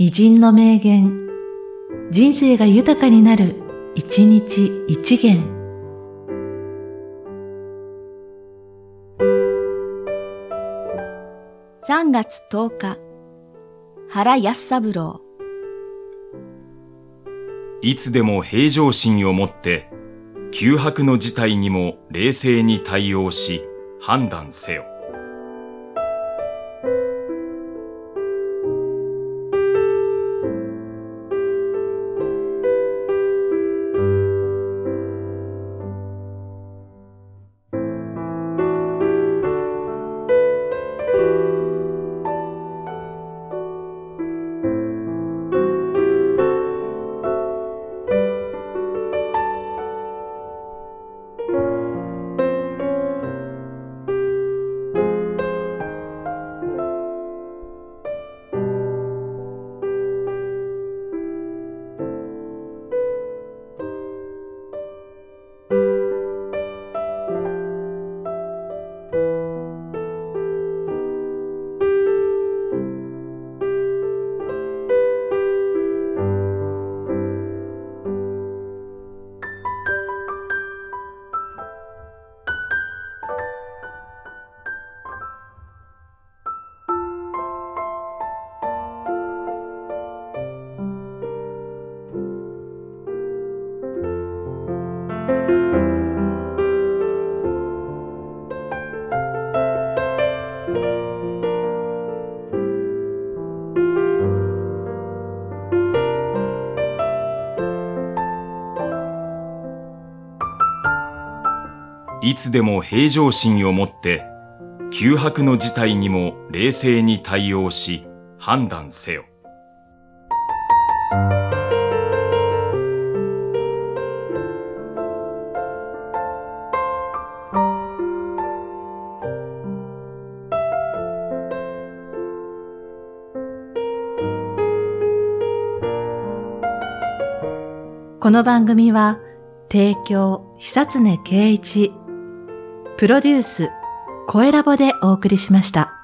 偉人の名言、人生が豊かになる一日一元。3月10日、原安三郎。いつでも平常心を持って、急迫の事態にも冷静に対応し、判断せよ。いつでも平常心を持って、急迫の事態にも冷静に対応し、判断せよ。この番組は、提供久常圭一、プロデュースKOELABでお送りしました。